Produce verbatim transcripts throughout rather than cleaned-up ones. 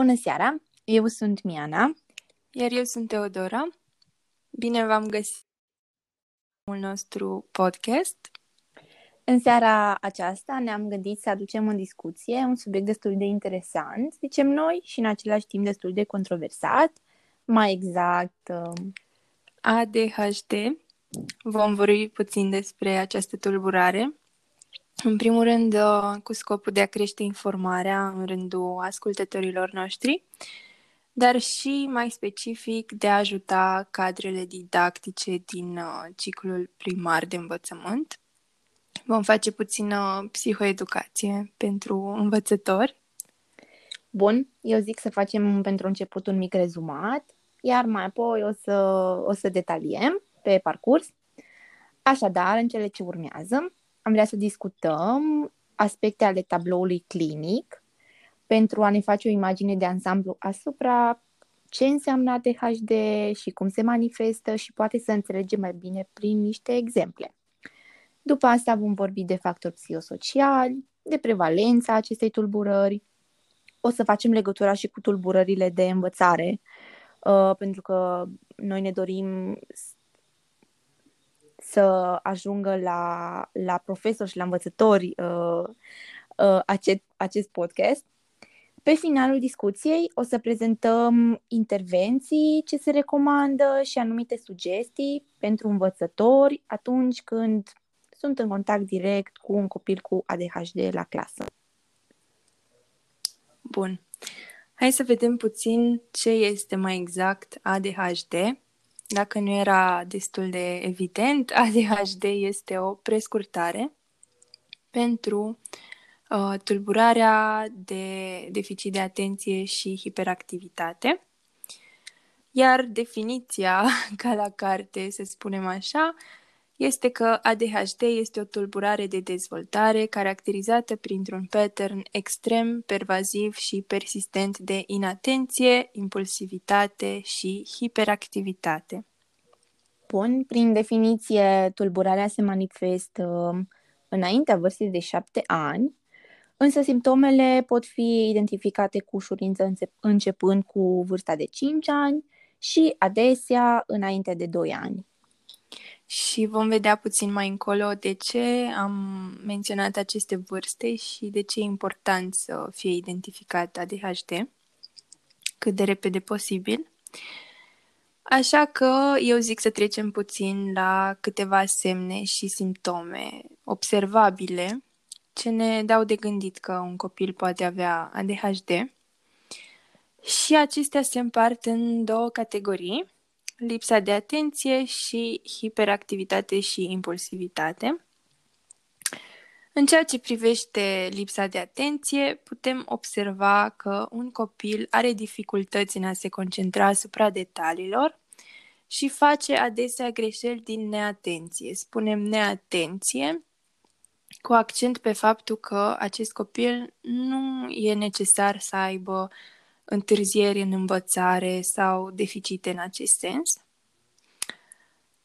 Bună seara! Eu sunt Miana. Iar eu sunt Teodora. Bine v-am găsit în nostru podcast. În seara aceasta ne-am gândit să aducem în discuție un subiect destul de interesant, zicem noi, și în același timp destul de controversat. Mai exact, A D H D. Vom vorbi puțin despre această tulburare. În primul rând, cu scopul de a crește informarea în rândul ascultătorilor noștri, dar și mai specific de a ajuta cadrele didactice din ciclul primar de învățământ. Vom face puțină psihoeducație pentru învățători. Bun, eu zic să facem pentru început un mic rezumat, iar mai apoi o să, o să detaliem pe parcurs. Așadar, în cele ce urmează, am vrea să discutăm aspecte ale tabloului clinic pentru a ne face o imagine de ansamblu asupra ce înseamnă A D H D și cum se manifestă și poate să înțelegem mai bine prin niște exemple. După asta vom vorbi de factori psihosociali, de prevalența acestei tulburări. O să facem legătura și cu tulburările de învățare, pentru că noi ne dorim să ajungă la, la profesori și la învățători uh, uh, acest, acest podcast. Pe finalul discuției o să prezentăm intervenții ce se recomandă și anumite sugestii pentru învățători atunci când sunt în contact direct cu un copil cu A D H D la clasă. Bun. Hai să vedem puțin ce este mai exact A D H D. Dacă nu era destul de evident, A D H D este o prescurtare pentru uh, tulburarea de deficit de atenție și hiperactivitate. Iar definiția, ca la carte, să spunem așa, este că A D H D este o tulburare de dezvoltare caracterizată printr-un pattern extrem, pervaziv și persistent de inatenție, impulsivitate și hiperactivitate. Bun, prin definiție, tulburarea se manifestă înaintea vârstei de șapte ani, însă simptomele pot fi identificate cu ușurință începând cu vârsta de cinci ani și adesea înainte de doi ani. Și vom vedea puțin mai încolo de ce am menționat aceste vârste și de ce e important să fie identificat A D H D cât de repede posibil. Așa că eu zic să trecem puțin la câteva semne și simptome observabile ce ne dau de gândit că un copil poate avea A D H D. Și acestea se împart în două categorii: lipsa de atenție și hiperactivitate și impulsivitate. În ceea ce privește lipsa de atenție, putem observa că un copil are dificultăți în a se concentra asupra detaliilor și face adesea greșeli din neatenție. Spunem neatenție cu accent pe faptul că acest copil nu e necesar să aibă întârzieri în învățare sau deficite în acest sens.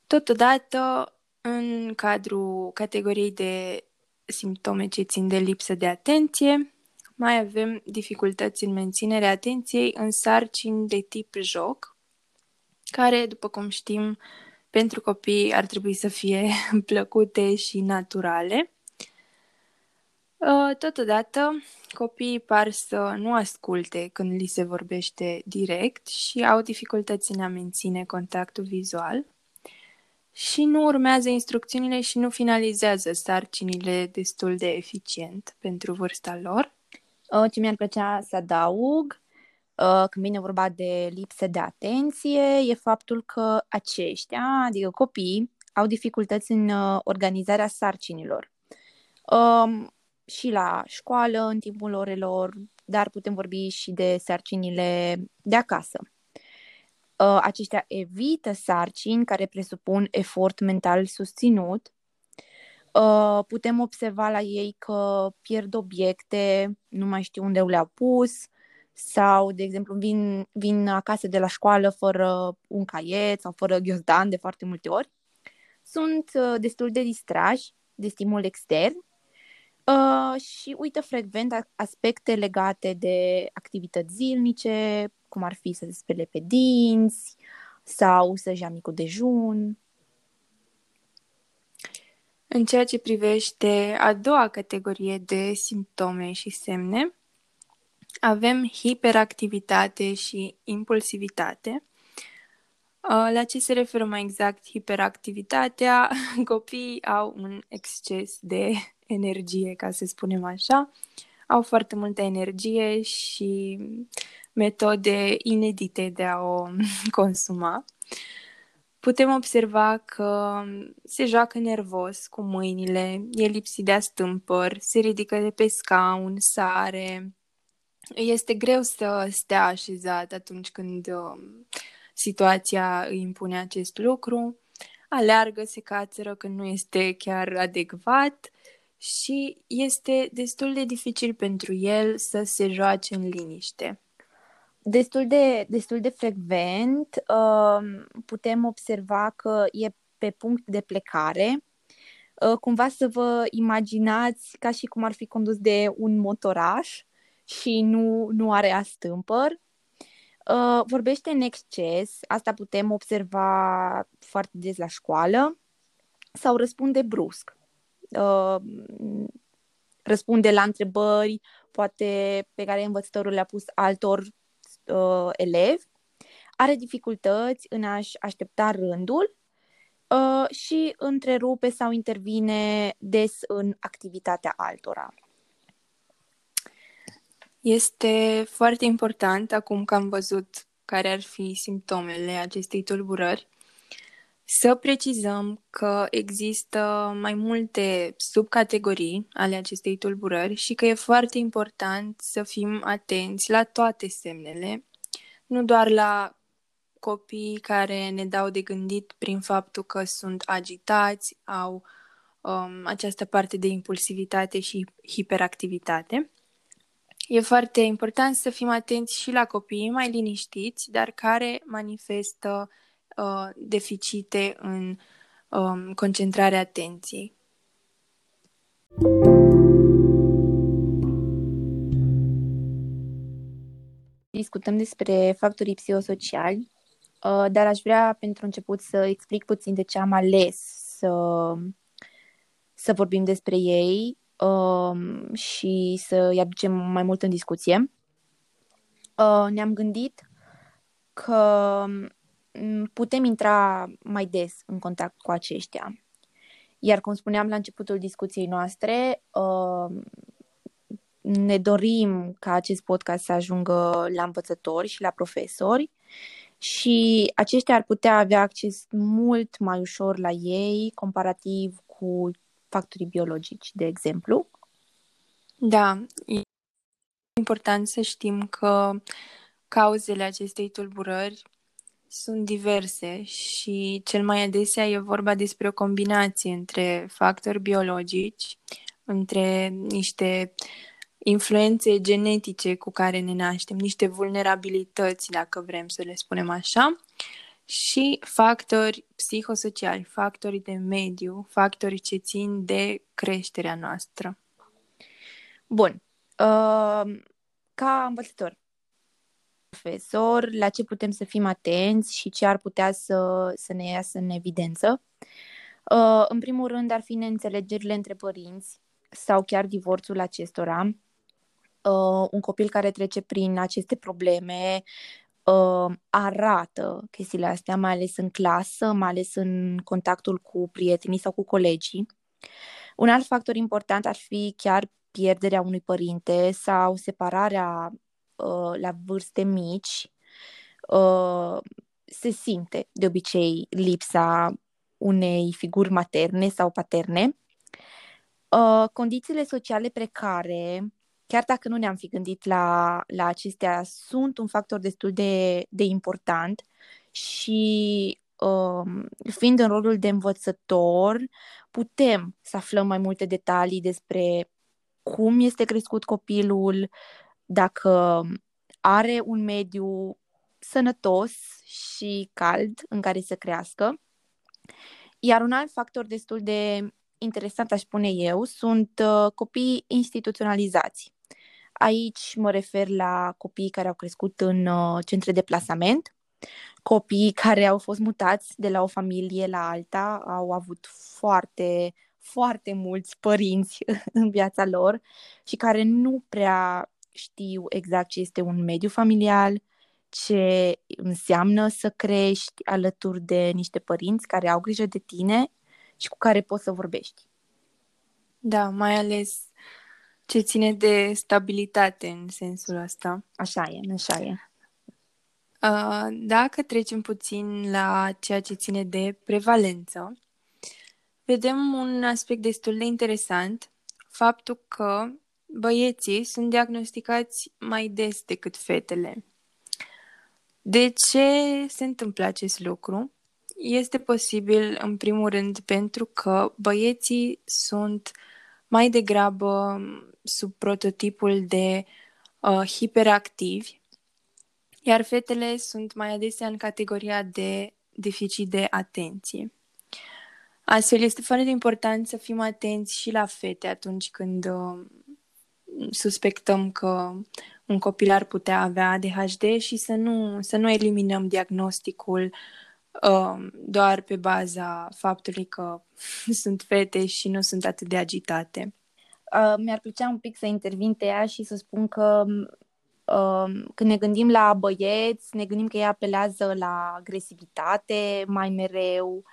Totodată, în cadrul categoriei de simptome ce țin de lipsă de atenție, mai avem dificultăți în menținerea atenției în sarcini de tip joc, care, după cum știm, pentru copii ar trebui să fie plăcute și naturale. Totodată, copiii par să nu asculte când li se vorbește direct și au dificultăți în a menține contactul vizual și nu urmează instrucțiunile și nu finalizează sarcinile destul de eficient pentru vârsta lor. Ce mi-ar plăcea să adaug când vine vorba de lipsă de atenție e faptul că aceștia, adică copiii, au dificultăți în organizarea sarcinilor. Um, și la școală, în timpul orelor, dar putem vorbi și de sarcinile de acasă. Aceștia evită sarcini care presupun efort mental susținut. Putem observa la ei că pierd obiecte, nu mai știu unde le-au pus, sau, de exemplu, vin, vin acasă de la școală fără un caiet sau fără ghiozdan de foarte multe ori. Sunt destul de distrași de stimul extern Uh, și uită frecvent aspecte legate de activități zilnice, cum ar fi să se spele pe dinți sau să-și ia micul dejun. În ceea ce privește a doua categorie de simptome și semne, avem hiperactivitate și impulsivitate. La ce se referă mai exact hiperactivitatea? Copiii au un exces de energie, ca să spunem așa. Au foarte multă energie și metode inedite de a o consuma. Putem observa că se joacă nervos cu mâinile, e lipsit de astâmpăr, se ridică de pe scaun, sare. Este greu să stea așezat atunci când situația îi impune acest lucru, aleargă, se cațără când nu este chiar adecvat și este destul de dificil pentru el să se joace în liniște. Destul de, destul de frecvent putem observa că e pe punct de plecare, cumva să vă imaginați ca și cum ar fi condus de un motoraș și nu, nu are astâmpăr. Vorbește în exces, asta putem observa foarte des la școală, sau răspunde brusc. Răspunde la întrebări, poate pe care învățătorul le-a pus altor uh, elevi, are dificultăți în a-și aștepta rândul uh, și întrerupe sau intervine des în activitatea altora. Este foarte important, acum că am văzut care ar fi simptomele acestei tulburări, să precizăm că există mai multe subcategorii ale acestei tulburări și că e foarte important să fim atenți la toate semnele, nu doar la copiii care ne dau de gândit prin faptul că sunt agitați, au um, această parte de impulsivitate și hiperactivitate. E foarte important să fim atenți și la copiii mai liniștiți, dar care manifestă uh, deficite în um, concentrarea atenției. Discutăm despre factorii psihosociali, uh, dar aș vrea pentru început să explic puțin de ce am ales să, să vorbim despre ei și să-i aducem mai mult în discuție. Ne-am gândit că putem intra mai des în contact cu aceștia. Iar, cum spuneam la începutul discuției noastre, ne dorim ca acest podcast să ajungă la învățători și la profesori și aceștia ar putea avea acces mult mai ușor la ei comparativ cu factorii biologici, de exemplu. Da, e important să știm că cauzele acestei tulburări sunt diverse și cel mai adesea e vorba despre o combinație între factori biologici, între niște influențe genetice cu care ne naștem, niște vulnerabilități, dacă vrem să le spunem așa, și factori psihosociali, factori de mediu, factori ce țin de creșterea noastră. Bun. Ca învățător, profesor, la ce putem să fim atenți și ce ar putea să, să ne iasă în evidență? În primul rând ar fi neînțelegerile între părinți sau chiar divorțul acestora. Un copil care trece prin aceste probleme arată chestiile astea, mai ales în clasă, mai ales în contactul cu prietenii sau cu colegii. Un alt factor important ar fi chiar pierderea unui părinte sau separarea uh, la vârste mici. Uh, se simte de obicei lipsa unei figuri materne sau paterne. Uh, condițiile sociale precare, chiar dacă nu ne-am fi gândit la, la acestea, sunt un factor destul de, de important și um, fiind în rolul de învățător, putem să aflăm mai multe detalii despre cum este crescut copilul, dacă are un mediu sănătos și cald în care să crească. Iar un alt factor destul de interesant, aș spune eu, sunt uh, copiii instituționalizați. Aici mă refer la copiii care au crescut în uh, centre de plasament, copiii care au fost mutați de la o familie la alta, au avut foarte, foarte mulți părinți în viața lor și care nu prea știu exact ce este un mediu familial, ce înseamnă să crești alături de niște părinți care au grijă de tine și cu care poți să vorbești. Da, mai ales ce ține de stabilitate în sensul ăsta. Așa e, așa e. Dacă trecem puțin la ceea ce ține de prevalență, vedem un aspect destul de interesant, faptul că băieții sunt diagnosticați mai des decât fetele. De ce se întâmplă acest lucru? Este posibil, în primul rând, pentru că băieții sunt mai degrabă sub prototipul de uh, hiperactivi, iar fetele sunt mai adesea în categoria de deficit de atenție. Astfel, este foarte important să fim atenți și la fete atunci când uh, suspectăm că un copil ar putea avea A D H D și să nu, să nu eliminăm diagnosticul uh, doar pe baza faptului că sunt fete și nu sunt atât de agitate. Uh, mi-ar plăcea un pic să intervin pe ea și să spun că când ne gândim la băieți, ne gândim că ei apelează la agresivitate mai mereu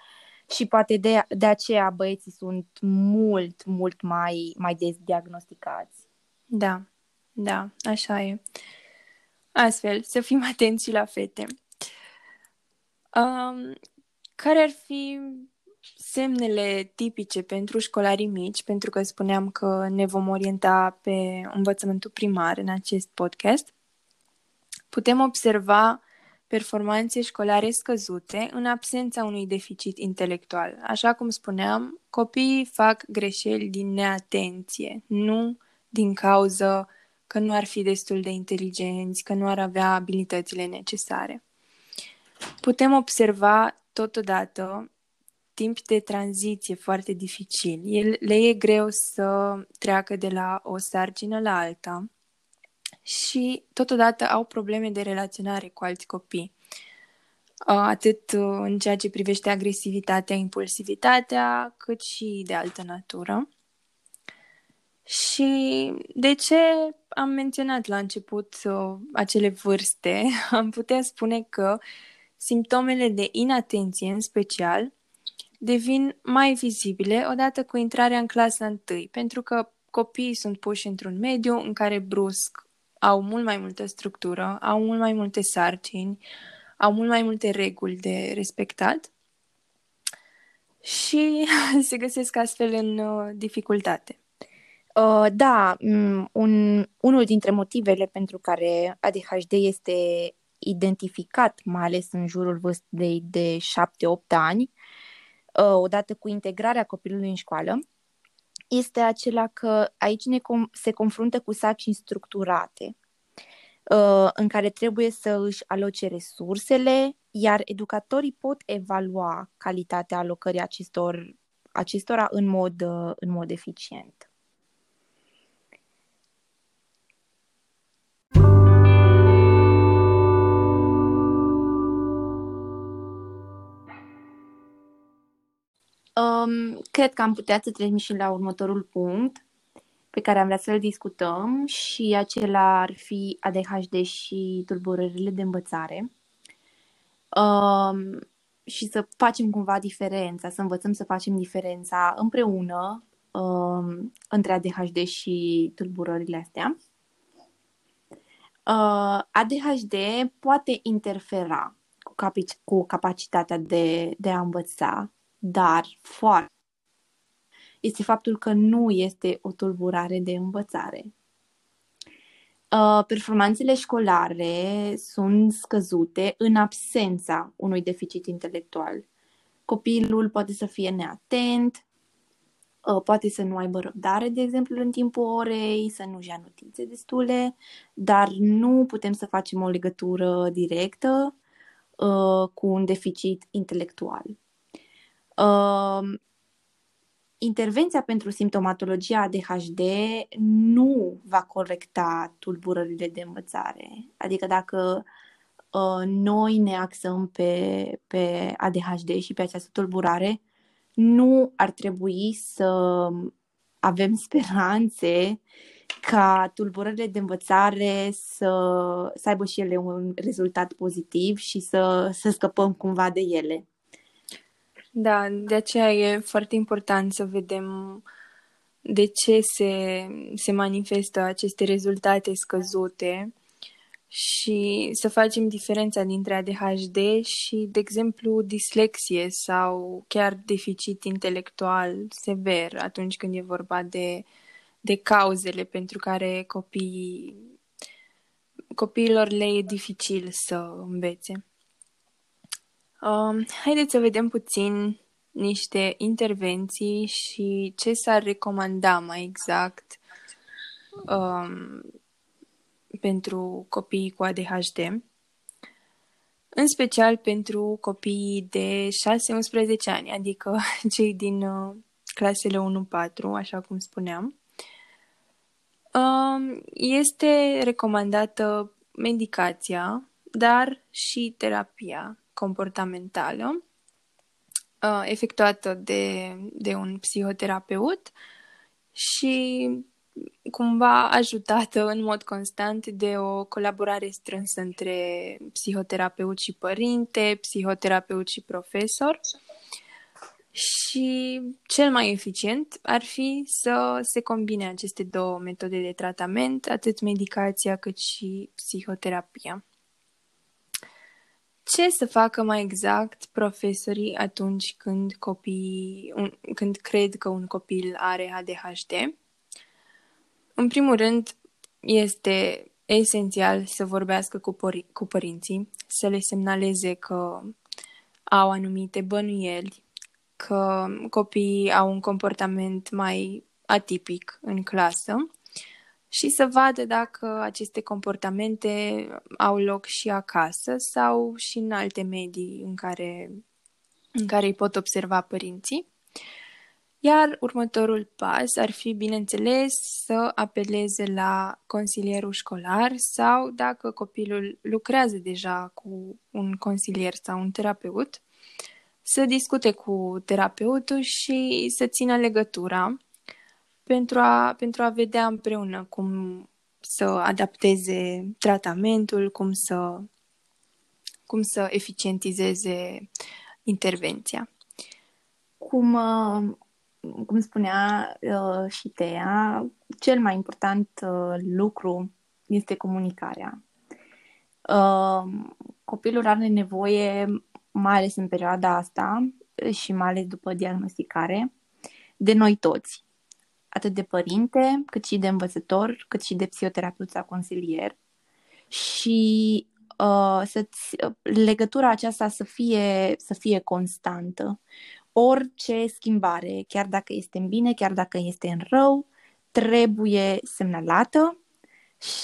și poate de, de aceea băieții sunt mult, mult mai, mai des diagnosticați. Da, da, așa e. Astfel, să fim atenți și la fete. Um, care ar fi semnele tipice pentru școlarii mici, pentru că spuneam că ne vom orienta pe învățământul primar în acest podcast? Putem observa performanțe școlare scăzute în absența unui deficit intelectual. Așa cum spuneam, copiii fac greșeli din neatenție, nu din cauză că nu ar fi destul de inteligenți, că nu ar avea abilitățile necesare. Putem observa totodată timp de tranziție foarte dificil. El, le e greu să treacă de la o sarcină la alta și totodată au probleme de relaționare cu alți copii. Atât în ceea ce privește agresivitatea, impulsivitatea, cât și de altă natură. Și de ce am menționat la început acele vârste, am putea spune că simptomele de inatenție, în special, devin mai vizibile odată cu intrarea în clasa întâi, pentru că copiii sunt puși într-un mediu în care brusc au mult mai multă structură, au mult mai multe sarcini, au mult mai multe reguli de respectat și se găsesc astfel în dificultate. Uh, da, un, unul dintre motivele pentru care A D H D este identificat, mai ales în jurul vârstei de șapte opt ani, odată cu integrarea copilului în școală, este acela că aici ne com- se confruntă cu sarcini structurate, în care trebuie să își aloce resursele, iar educatorii pot evalua calitatea alocării acestor, acestora în mod, în mod eficient. Um, cred că am putea să trecem și la următorul punct pe care am vrea să-l discutăm și acela ar fi A D H D și tulburările de învățare um, și să facem cumva diferența, să învățăm să facem diferența împreună um, între A D H D și tulburările astea. Uh, A D H D poate interfera cu, capic- cu capacitatea de, de a învăța, dar foarte este faptul că nu este o tulburare de învățare. Uh, performanțele școlare sunt scăzute în absența unui deficit intelectual. Copilul poate să fie neatent, uh, poate să nu aibă răbdare, de exemplu, în timpul orei, să nu-și ia notițe destule, dar nu putem să facem o legătură directă uh, cu un deficit intelectual. Uh, intervenția pentru simptomatologia A D H D nu va corecta tulburările de învățare. Adică dacă uh, noi ne axăm pe, pe A D H D și pe această tulburare, nu ar trebui să avem speranțe ca tulburările de învățare să, să aibă și ele un rezultat pozitiv și să, să scăpăm cumva de ele. Da, de aceea e foarte important să vedem de ce se, se manifestă aceste rezultate scăzute și să facem diferența dintre A D H D și, de exemplu, dislexie sau chiar deficit intelectual sever atunci când e vorba de, de cauzele pentru care copiii, copiilor le e dificil să învețe. Uh, haideți să vedem puțin niște intervenții și ce s-ar recomanda mai exact uh, pentru copiii cu A D H D, în special pentru copiii de șase unsprezece ani, adică cei din uh, clasele unu patru, așa cum spuneam. Uh, este recomandată medicația, dar și terapia comportamentală efectuată de, de un psihoterapeut și cumva ajutată în mod constant de o colaborare strânsă între psihoterapeut și părinte, psihoterapeut și profesor. Și cel mai eficient ar fi să se combine aceste două metode de tratament, atât medicația cât și psihoterapia. Ce să facă mai exact profesorii atunci când, copiii, un, când cred că un copil are A D H D? În primul rând, este esențial să vorbească cu, pori- cu părinții, să le semnaleze că au anumite bănuieli, că copiii au un comportament mai atipic în clasă și să vadă dacă aceste comportamente au loc și acasă sau și în alte medii în care, în care îi pot observa părinții. Iar următorul pas ar fi, bineînțeles, să apeleze la consilierul școlar sau dacă copilul lucrează deja cu un consilier sau un terapeut, să discute cu terapeutul și să țină legătura pentru a, pentru a vedea împreună cum să adapteze tratamentul, cum să, cum să eficientizeze intervenția. Cum, cum spunea și Tea, cel mai important lucru este comunicarea. Copilul are nevoie, mai ales în perioada asta și mai ales după diagnosticare, de noi toți. Atât de părinte, cât și de învățător, cât și de psihoterapeut sau consilier. Și uh, să-ți, legătura aceasta să fie, să fie constantă. Orice schimbare, chiar dacă este în bine, chiar dacă este în rău, trebuie semnalată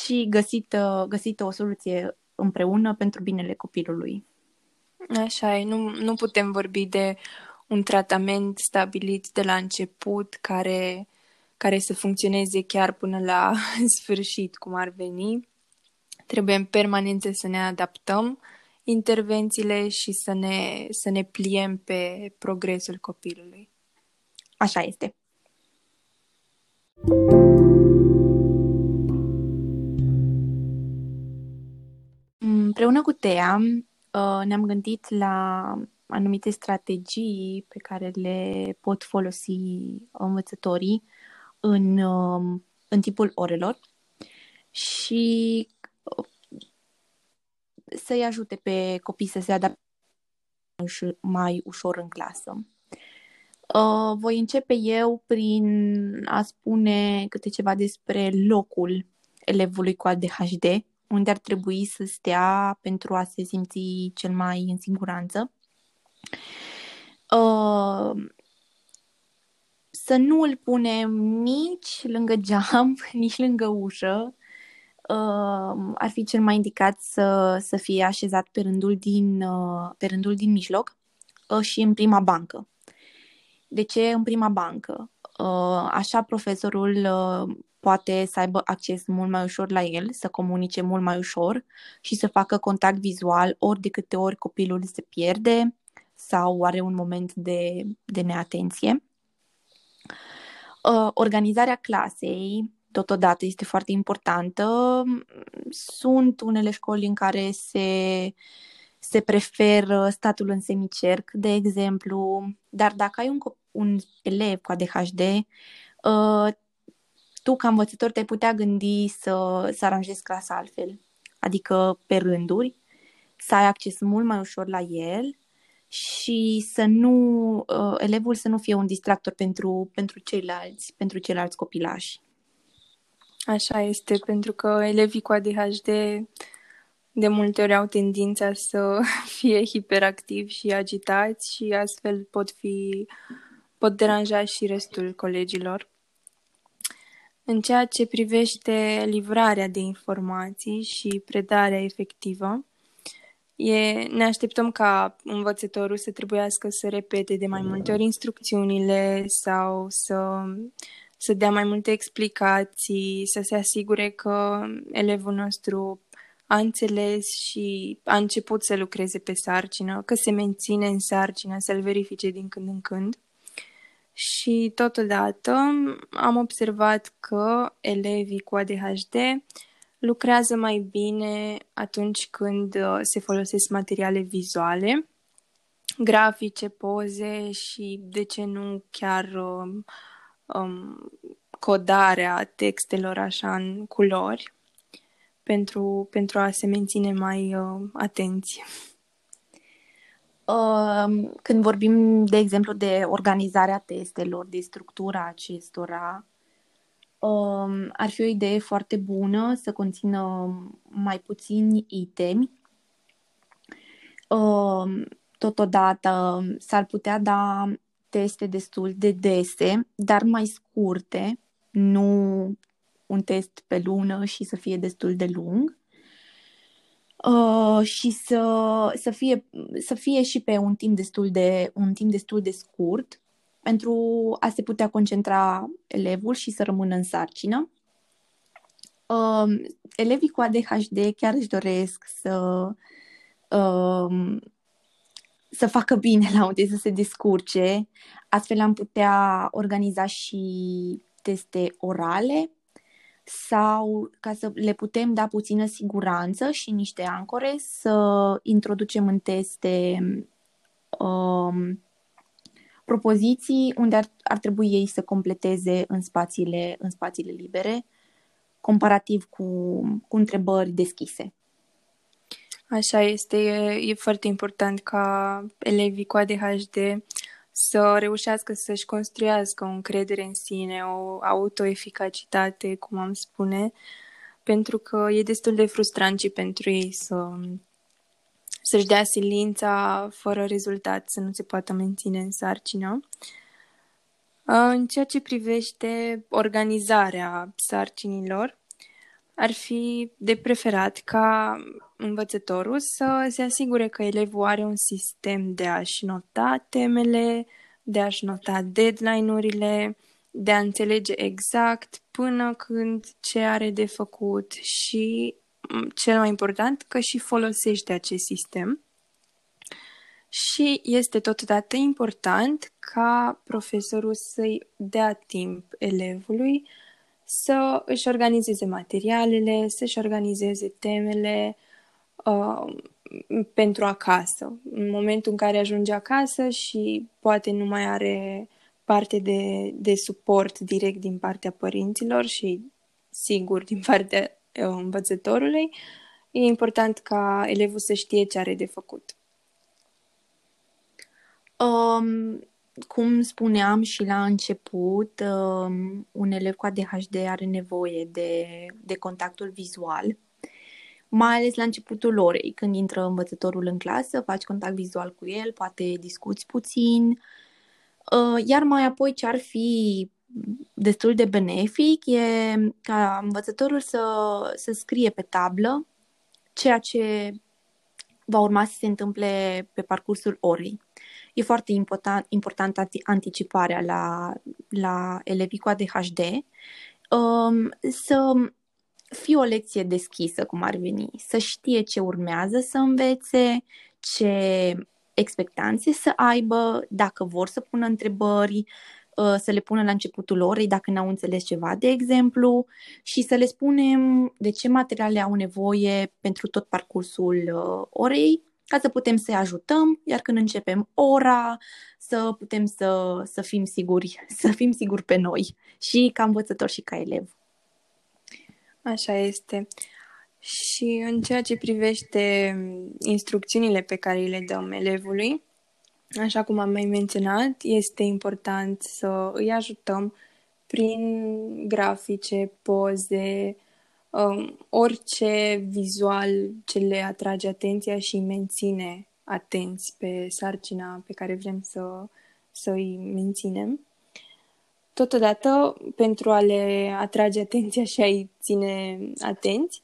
și găsită, găsită o soluție împreună pentru binele copilului. Așa e, nu, nu putem vorbi de un tratament stabilit de la început care... care să funcționeze chiar până la sfârșit, cum ar veni. Trebuie în permanență să ne adaptăm intervențiile și să ne, să ne pliem pe progresul copilului. Așa este. Împreună cu Tea ne-am gândit la anumite strategii pe care le pot folosi învățătorii În, în timpul orelor și să-i ajute pe copii să se adapteze mai ușor în clasă. Voi începe eu prin a spune câte ceva despre locul elevului cu A D H D, unde ar trebui să stea pentru a se simți cel mai în siguranță. Uh, Să nu îl punem nici lângă geam, nici lângă ușă. Uh, ar fi cel mai indicat să, să fie așezat pe rândul din, uh, pe rândul din mijloc uh, și în prima bancă. De ce în prima bancă? Așa profesorul poate să aibă acces mult mai ușor la el, să comunice mult mai ușor și să facă contact vizual ori de câte ori copilul se pierde sau are un moment de, de neatenție. Organizarea clasei, totodată, este foarte importantă. Sunt unele școli în care se, se preferă statul în semicerc, de exemplu, dar dacă ai un, un elev cu A D H D, tu, ca învățător, te-ai putea gândi să, să aranjezi clasa altfel, adică pe rânduri, să ai acces mult mai ușor la el și să nu, elevul să nu fie un distractor pentru, pentru ceilalți, pentru ceilalți copilași. Așa este, pentru că elevii cu A D H D de multe ori au tendința să fie hiperactivi și agitați și astfel pot fi, pot deranja și restul colegilor. În ceea ce privește livrarea de informații și predarea efectivă, e, ne așteptăm ca învățătorul să trebuiască să repete de mai multe ori instrucțiunile sau să, să dea mai multe explicații, să se asigure că elevul nostru a înțeles și a început să lucreze pe sarcină, că se menține în sarcină, să-l verifice din când în când. Și totodată am observat că elevii cu A D H D lucrează mai bine atunci când se folosesc materiale vizuale, grafice, poze și, de ce nu, chiar um, codarea textelor așa în culori pentru, pentru a se menține mai uh, atenți. Când vorbim, de exemplu, de organizarea testelor, de structura acestora, ar fi o idee foarte bună să conțină mai puțini itemi. Totodată s-ar putea da teste destul de dese, dar mai scurte, nu un test pe lună și să fie destul de lung. Uh, și să, să, fie, să fie și pe un timp, destul de, un timp destul de scurt, pentru a se putea concentra elevul și să rămână în sarcină. Uh, elevii cu A D H D chiar își doresc să, uh, să facă bine la un test, să se descurce. Astfel am putea organiza și teste orale, sau, ca să le putem da puțină siguranță și niște ancore, să introducem în teste um, propoziții unde ar, ar trebui ei să completeze în spațiile, în spațiile libere, comparativ cu, cu întrebări deschise. Așa este, e, e foarte important ca elevii cu A D H D să reușească să-și construiască o încredere în sine, o autoeficacitate, cum am spune, pentru că e destul de frustrant și pentru ei să, să-și dea silința fără rezultat, să nu se poată menține în sarcină. În ceea ce privește organizarea sarcinilor, ar fi de preferat ca învățătorul să se asigure că elevul are un sistem de a-și nota temele, de a-și nota deadline-urile, de a înțelege exact până când ce are de făcut și, cel mai important, că și folosește acest sistem. Și este totodată important ca profesorul să-i dea timp elevului să își organizeze materialele, să-și organizeze temele uh, pentru acasă. În momentul în care ajunge acasă și poate nu mai are parte de, de suport direct din partea părinților și, sigur, din partea uh, învățătorului, e important ca elevul să știe ce are de făcut. Um... Cum spuneam și la început, un elev cu A D H D are nevoie de, de contactul vizual, mai ales la începutul orei, când intră învățătorul în clasă, faci contact vizual cu el, poate discuți puțin, iar mai apoi ce ar fi destul de benefic e ca învățătorul să, să scrie pe tablă ceea ce va urma să se întâmple pe parcursul orei. E foarte important, important anticiparea la, la elevii cu A D H D, um, să fie o lecție deschisă, cum ar veni, să știe ce urmează să învețe, ce expectanțe să aibă, dacă vor să pună întrebări, să le pună la începutul orei dacă n-au înțeles ceva, de exemplu, și să le spunem de ce materiale au nevoie pentru tot parcursul orei, ca să putem să-i ajutăm, iar când începem ora, să putem să, să fim siguri, să fim siguri pe noi și ca învățător și ca elev. Așa este. Și în ceea ce privește instrucțiunile pe care le dăm elevului, așa cum am mai menționat, este important să îi ajutăm prin grafice, poze, orice vizual ce le atrage atenția și îi menține atenți pe sarcina pe care vrem să, să îi menținem. Totodată, pentru a le atrage atenția și a-i ține atenți,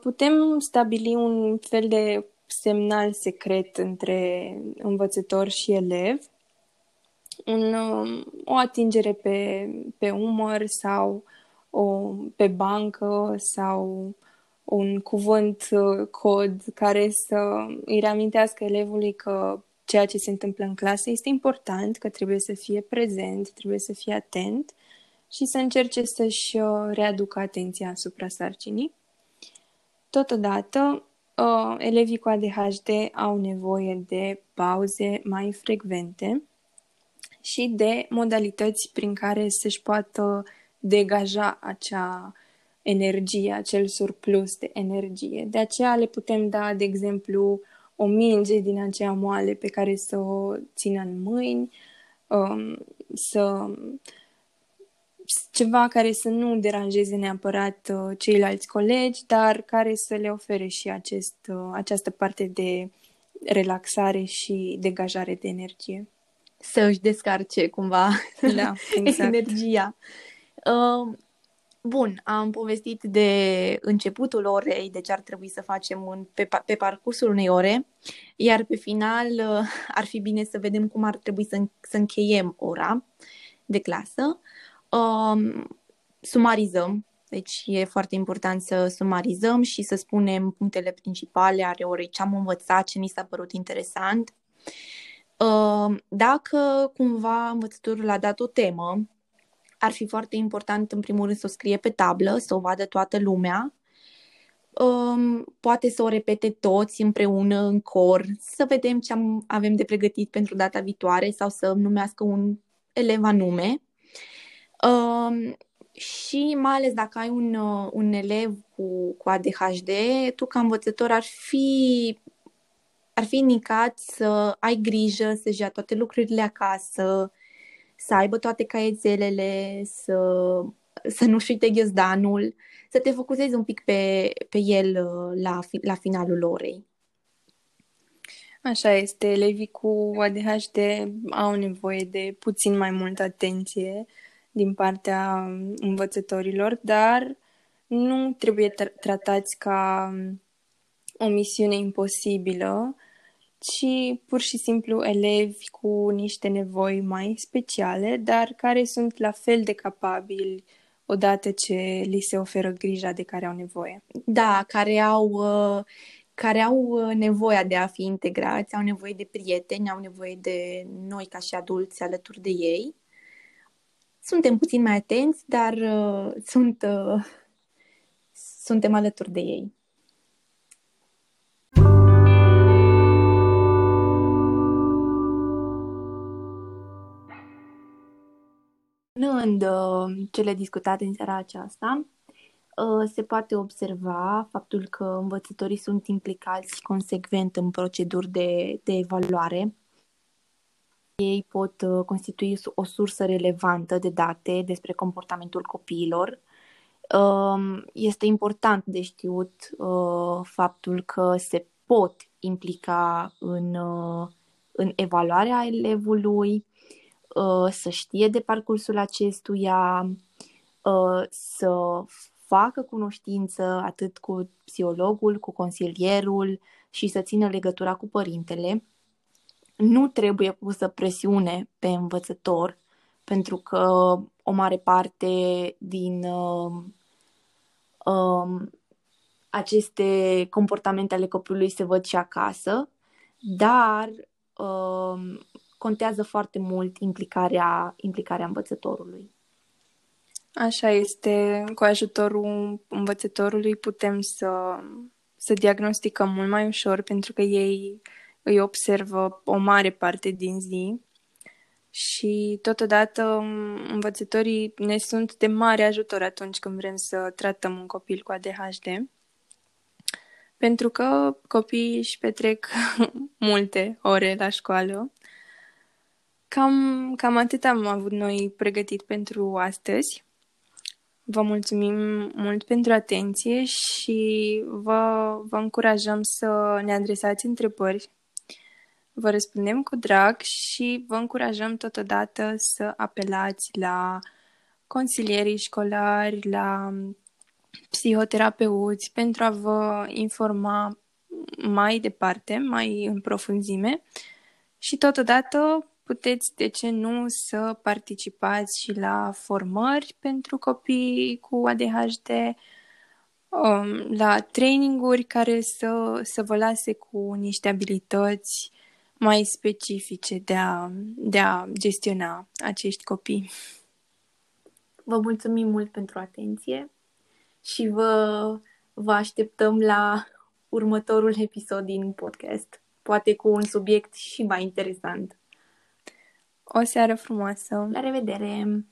putem stabili un fel de semnal secret între învățător și elev, un, o atingere pe, pe umăr sau o, pe bancă sau un cuvânt cod care să îi reamintească elevului că ceea ce se întâmplă în clasă este important, că trebuie să fie prezent, trebuie să fie atent și să încerce să-și readucă atenția asupra sarcinii. Totodată, elevii cu A D H D au nevoie de pauze mai frecvente și de modalități prin care să-și poată degaja acea energie, acel surplus de energie. De aceea le putem da, de exemplu, o minge din aceea moale pe care să o țină în mâini, să... ceva care să nu deranjeze neapărat ceilalți colegi, dar care să le ofere și acest, această parte de relaxare și degajare de energie. Să își descarce cumva da, exact. energia. Bun, am povestit de începutul orei, de ce ar trebui să facem pe, pe parcursul unei ore, iar pe final ar fi bine să vedem cum ar trebui să, să încheiem ora de clasă. Um, sumarizăm, deci e foarte important să sumarizăm și să spunem punctele principale ale orei, ce am învățat, ce ni s-a părut interesant. Um, dacă cumva învățătorul a dat o temă, ar fi foarte important în primul rând să o scrie pe tablă, să o vadă toată lumea, um, poate să o repete toți împreună în cor, să vedem ce am, avem de pregătit pentru data viitoare sau să numească un elev anume. Uh, și mai ales dacă ai un, uh, un elev cu, cu A D H D, tu ca învățător ar fi ar fi indicat să ai grijă să-și ia toate lucrurile acasă, să aibă toate caietelele, să, să nu-și uite ghiozdanul, să te focusezi un pic pe, pe el uh, la, la finalul orei. Așa este, elevii cu A D H D au nevoie de puțin mai multă atenție din partea învățătorilor, dar nu trebuie tra- tratați ca o misiune imposibilă, ci pur și simplu elevi cu niște nevoi mai speciale, dar care sunt la fel de capabili odată ce li se oferă grija de care au nevoie. Da, care au, care au nevoia de a fi integrați, au nevoie de prieteni, au nevoie de noi ca și adulți alături de ei. Suntem puțin mai atenți, dar uh, sunt, uh, suntem alături de ei. În uh, cele discutate în seara aceasta, uh, se poate observa faptul că învățătorii sunt implicați consecvent în proceduri de, de evaluare. Ei pot constitui o sursă relevantă de date despre comportamentul copiilor. Este important de știut faptul că se pot implica în, în evaluarea elevului, să știe de parcursul acestuia, să facă cunoștință atât cu psihologul, cu consilierul și să țină legătura cu părintele. nu trebuie pusă presiune pe învățător, pentru că o mare parte din uh, um, aceste comportamente ale copilului se văd și acasă, dar uh, contează foarte mult implicarea, implicarea învățătorului. Așa este, cu ajutorul învățătorului putem să, să diagnosticăm mult mai ușor, pentru că ei îi observă o mare parte din zi și totodată învățătorii ne sunt de mare ajutor atunci când vrem să tratăm un copil cu A D H D, pentru că copiii își petrec multe ore la școală. Cam, cam atât am avut noi pregătit pentru astăzi. Vă mulțumim mult pentru atenție și vă, vă încurajăm să ne adresați întrebări. Vă răspundem cu drag și vă încurajăm totodată să apelați la consilierii școlari, la psihoterapeuți, pentru a vă informa mai departe, mai în profunzime și totodată puteți, de ce nu, să participați și la formări pentru copii cu A D H D, la traininguri care să, să vă lase cu niște abilități mai specifice de a, de a gestiona acești copii. Vă mulțumim mult pentru atenție și vă, vă așteptăm la următorul episod din podcast, poate cu un subiect și mai interesant. O seară frumoasă! La revedere!